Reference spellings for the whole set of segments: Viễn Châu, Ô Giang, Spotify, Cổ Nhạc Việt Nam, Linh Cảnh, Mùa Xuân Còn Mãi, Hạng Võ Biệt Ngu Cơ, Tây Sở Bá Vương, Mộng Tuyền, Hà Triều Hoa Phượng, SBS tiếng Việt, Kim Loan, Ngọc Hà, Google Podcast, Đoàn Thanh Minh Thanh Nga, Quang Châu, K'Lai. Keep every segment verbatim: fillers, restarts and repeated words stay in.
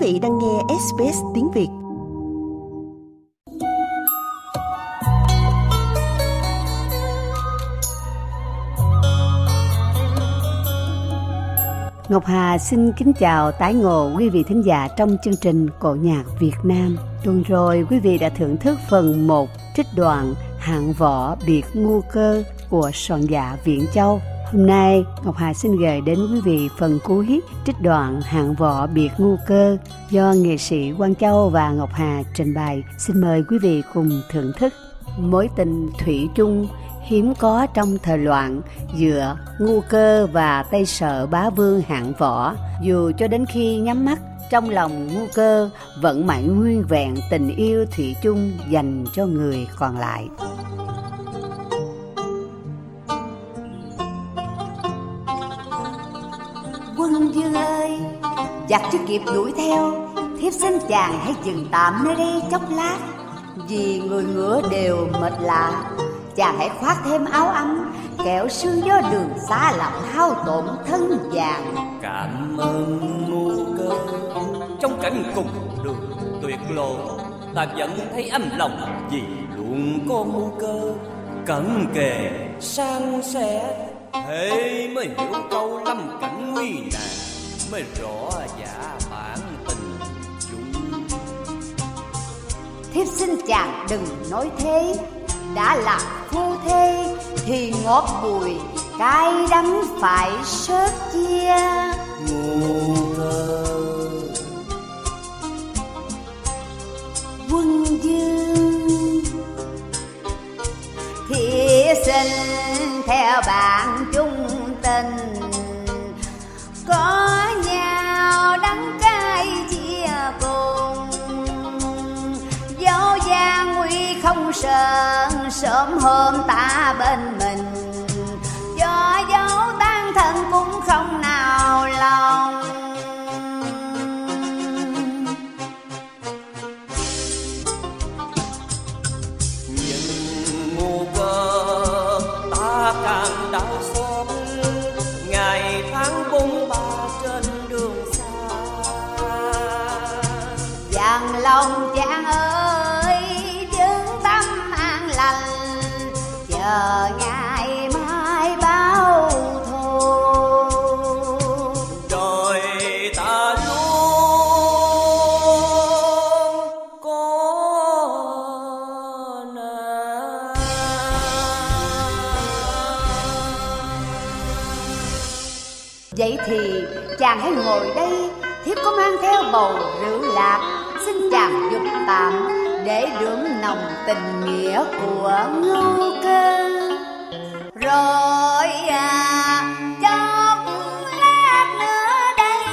vị đang nghe ét bê ét tiếng Việt. Ngọc Hà xin kính chào tái ngộ quý vị thính giả trong chương trình Cổ Nhạc Việt Nam. Tuần rồi quý vị đã thưởng thức phần một trích đoạn Hạng Võ Biệt Ngu Cơ của soạn giả Viễn Châu. Hôm nay Ngọc Hà xin gửi đến quý vị phần cuối trích đoạn Hạng Võ Biệt Ngu Cơ do nghệ sĩ Quang Châu và Ngọc Hà trình bày. Xin mời quý vị cùng thưởng thức. Mối tình thủy chung hiếm có trong thời loạn giữa Ngu Cơ và Tây Sở Bá Vương Hạng Võ, dù cho đến khi nhắm mắt, trong lòng Ngu Cơ vẫn mãi nguyên vẹn tình yêu thủy chung dành cho người còn lại. Quân Dương ơi, giặc chưa kịp đuổi theo, thiếp xin chàng hãy dừng tạm nơi đây chốc lát, vì người ngựa đều mệt lạ. Chàng hãy khoác thêm áo ấm, kẻo sương gió đường xa làm hao tổn thân vàng. Cảm ơn Ngu Cơ, trong cảnh cùng đường tuyệt lộ, ta vẫn thấy ấm lòng vì luôn có Ngu Cơ cẩn kề san sẻ. Thế mới hiểu câu lâm cảnh nguy nạn, mới rõ giả bản tình chúng. Thiếp xin chàng đừng nói thế, đã là phu thê thì ngọt bùi, cay đắng phải sớt chia. Ngu Cơ, Quân Dương, thiếp xin theo bạn chung tình, có nhau đắng cay chia cùng. Dẫu gian nguy không sợ, sớm hôm ta bên mình, cho dấu tan thân cũng không nào lòng. Nhưng Ngu Cơ ta càng đau xót, ngày tháng bôn ba trên đường xa. Dằn lòng chàng ơi, chứng tâm an lành, chờ ngày mai báo thù. Đời ta luôn có nàng. Vậy thì chàng hãy ngồi đây, thiếp có mang theo bầu rượu lạc, xin chàng dùng tạm để đượm nồng tình nghĩa của Ngu Cơ. Rồi à, chốc lát nữa đây,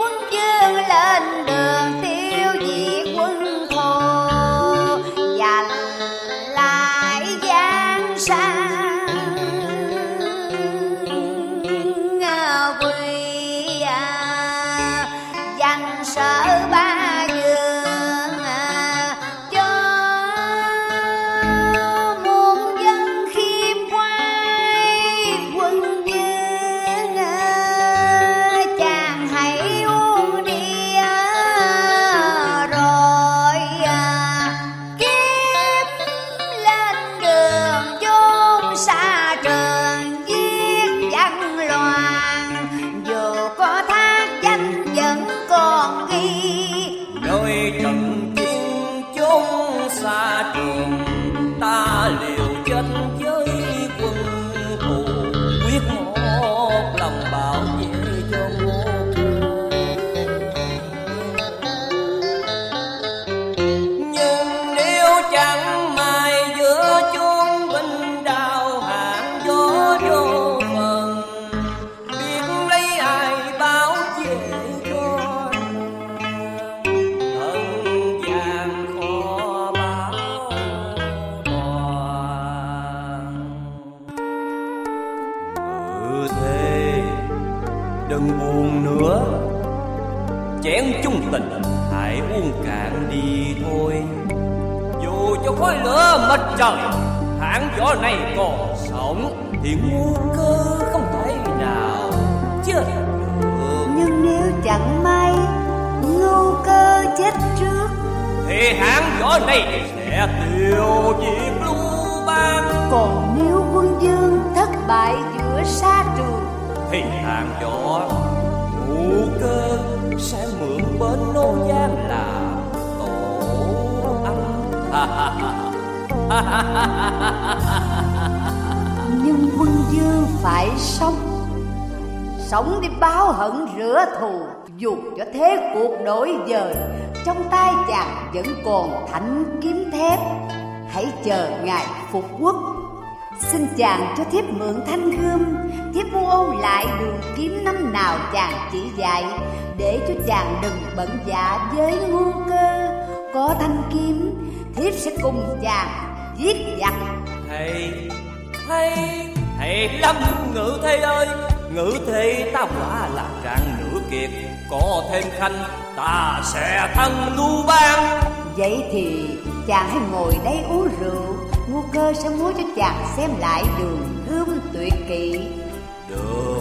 Quân Dương lên đường tiêu diệt quân thù, giành lại giang sang. Quỳ à, giành sở ba vương à, cho muôn dân khiêm quái. Quân Dương à, chàng hãy uống đi à, rồi à, kiếp lên đường chốn xa trường giết dân loạn, dù có thác danh vẫn còn ghi. Đôi trận chiến chốn xa trường, ta liều chết với quân thù, quyết một lòng bảo vệ cho Ngu Cơ. Nhưng nếu chẳng may giữa chốn binh đao, hạng gió vô phần, biết lấy ai bảo vệ cho nàng. Thân vàng khó bảo toàn, ngự thế đừng buồn nữa, chén chung tình hãy uống cạn đi thôi. Dù cho khói lửa mặt trời, hạng võ này còn sống thì Ngu Cơ không thể nào chết được. Nhưng nếu chẳng may Ngu Cơ thì hạng võ này sẽ tiêu diệt lưu bang. Còn nếu quân vương thất bại giữa sa trường thì hạng võ Ngu Cơ sẽ mượn bến Ô Giang làm tổ ấm. Nhưng quân vương phải sống, sống để báo hận rửa thù. Dù cho thế cuộc đổi dời, trong tay chàng vẫn còn thanh kiếm thép. Hãy chờ ngày phục quốc. Xin chàng cho thiếp mượn thanh gươm, thiếp mua ôn lại đường kiếm năm nào chàng chỉ dạy, để cho chàng đừng bận dạ với Ngu Cơ. Có thanh kiếm, thiếp sẽ cùng chàng giết giặc. Thầy, thầy, thầy lắm ngự thầy ơi. Ngữ thế ta quả là trạng nữ kiệt, có thêm khanh ta sẽ thăng lưu bang. Vậy thì chàng hãy ngồi đây uống rượu, Ngu Cơ sẽ múa cho chàng xem lại đường gươm tuyệt kỵ. Được,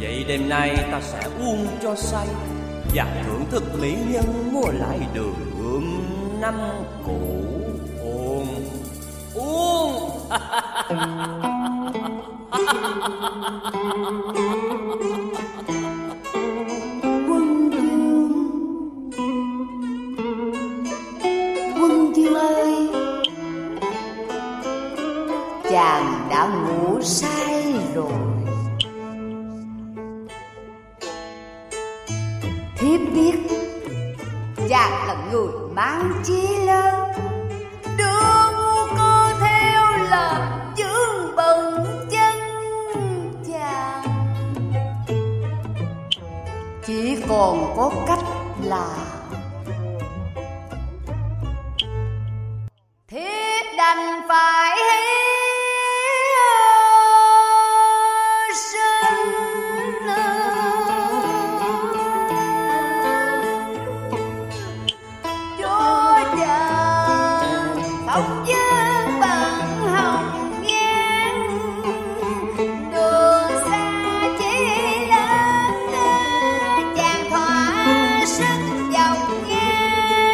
vậy đêm nay ta sẽ uống cho say và thưởng thức mỹ nhân mua lại đường gươm năm cũ ôn uống. Quân vương, quân vương ơi, chàng đã ngủ say rồi. Thiếp biết chàng là người mang chí lớn, đưa Ngu Cơ theo là giữ bằng chỉ còn có cách là thiết đành phải hy sinh. Cho chàng sống với bằng hồng nhan, đường xa chỉ lớn chàng thỏa sức dòng ngang.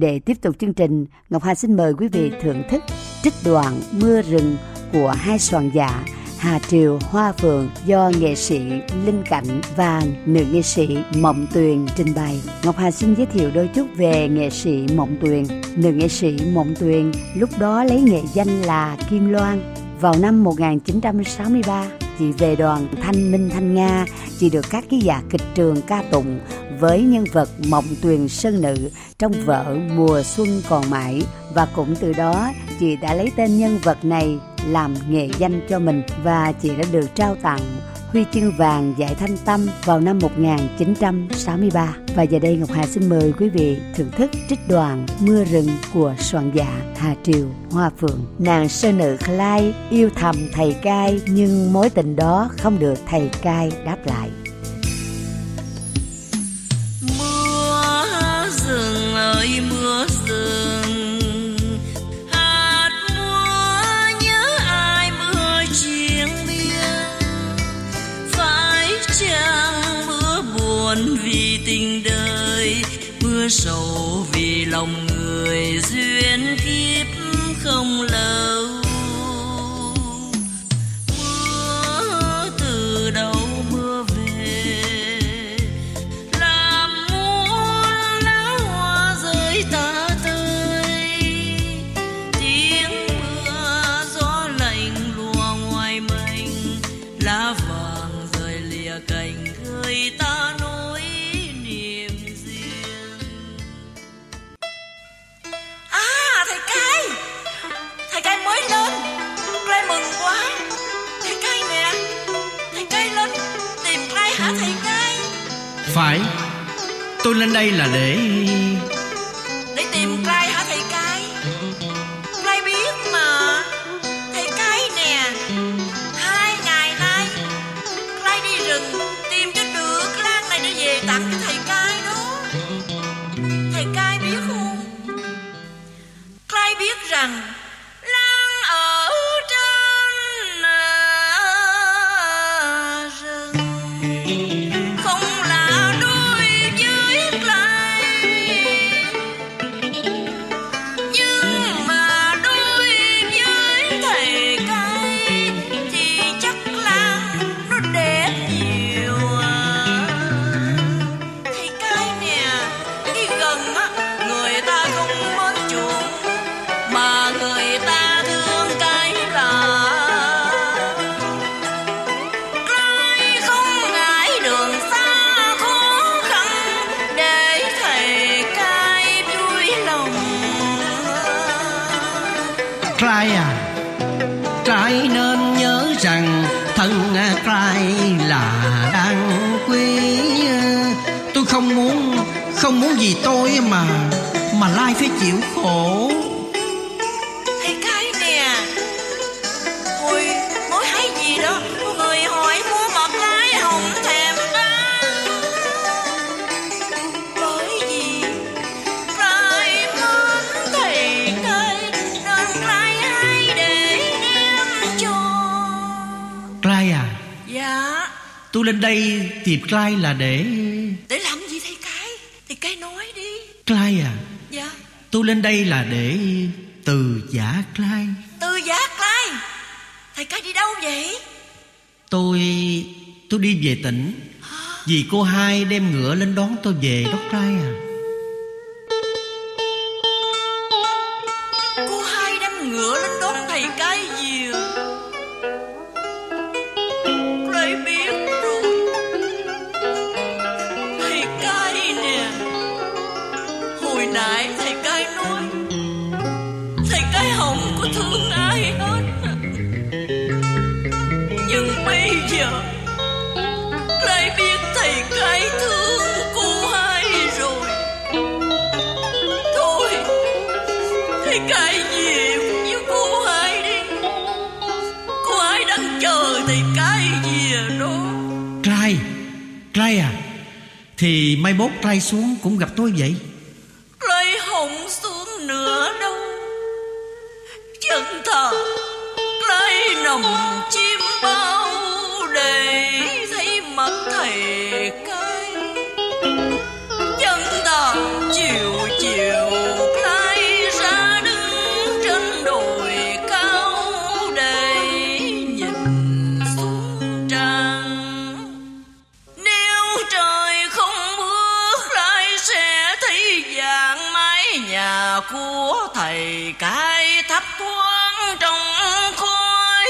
Để tiếp tục chương trình, Ngọc Hà xin mời quý vị thưởng thức trích đoạn Mưa Rừng của hai soạn giả Hà Triều Hoa Phượng do nghệ sĩ Linh Cảnh và nữ nghệ sĩ Mộng Tuyền trình bày. Ngọc Hà xin giới thiệu đôi chút về nghệ sĩ Mộng Tuyền. Nữ nghệ sĩ Mộng Tuyền lúc đó lấy nghệ danh là Kim Loan. Vào năm một nghìn chín trăm sáu mươi ba, chị về Đoàn Thanh Minh Thanh Nga, chị được các ký giả kịch trường ca tụng với nhân vật Mộng Tuyền Sơn Nữ trong vở Mùa Xuân Còn Mãi, và cũng từ đó chị đã lấy tên nhân vật này làm nghệ danh cho mình, và chị đã được trao tặng huy chương vàng giải Thanh Tâm vào năm một nghìn chín trăm sáu mươi ba. Và giờ đây Ngọc Hà xin mời quý vị thưởng thức trích đoạn Mưa Rừng của soạn giả Hà Triều Hoa Phượng. Nàng sơn nữ K'Lai yêu thầm thầy Cai, nhưng mối tình đó không được thầy Cai đáp lại. Mưa rừng ơi mưa rừng, vì tình đời mưa sầu, vì lòng người duyên kiếp không lâu. Mưa từ đâu mưa về làm muôn lá hoa rơi tả tơi. Tiếng mưa gió lạnh lùa ngoài mình, lá vàng rơi lìa cành gợi ta phải. Tôi lên đây là để để tìm K'Lai hả thầy K'Lai? K'Lai biết mà thầy K'Lai nè, hai ngày nay K'Lai đi rừng tìm cho được lan này để về tặng cho thầy K'Lai đó. Thầy K'Lai biết không? K'Lai biết rằng lan ở trên rừng K'Lai à, K'Lai nên nhớ rằng thân K'Lai là đáng quý. Tôi không muốn, không muốn gì tôi mà mà K'Lai phải chịu khổ. Thầy K'Lai nè, hồi mối hay gì đó, mọi người hỏi mua mật K'Lai hồng thèm đó. Bởi vì K'Lai mến thầy K'Lai nên K'Lai hay để đem cho. K'Lai à? Dạ. Tôi lên đây tìm K'Lai là để để làm gì thầy K'Lai? Thầy K'Lai nói đi. K'Lai à? Dạ. Tôi lên đây là để từ giả K'Lai. Từ giả K'Lai? Thầy K'Lai đi đâu vậy? Tôi tôi đi về tỉnh. Vì cô hai đem ngựa lên đón tôi về đó K'Lai à. Cô hai đem ngựa lên đón thầy K'Lai gì à? K'Lai biết rồi. Thầy K'Lai nè, hồi nãy thầy K'Lai nói thầy K'Lai không có thương ai hết, nhưng bây giờ K'Lai biết thầy K'Lai thương cô hai rồi. Thôi thầy K'Lai về với cô hai đi, cô hai đang chờ thầy K'Lai về đó. K'Lai, K'Lai à, thì mai mốt K'Lai xuống cũng gặp tôi vậy. K'Lai không xuống nữa đâu, chân thờ K'Lai nằm chim bao để thấy mặt thầy K'Lai. Chân thờ chiều chiều của thầy cái thấp thoáng trong khói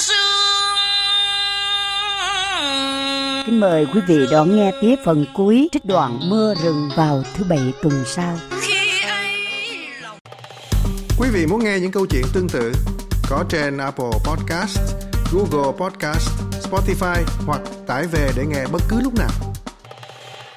sương. Kính mời quý vị đón nghe tiếp phần cuối trích đoạn Mưa Rừng vào thứ Bảy tuần sau. Quý vị muốn nghe những câu chuyện tương tự có trên Apple Podcast, Google Podcast, Spotify hoặc tải về để nghe bất cứ lúc nào.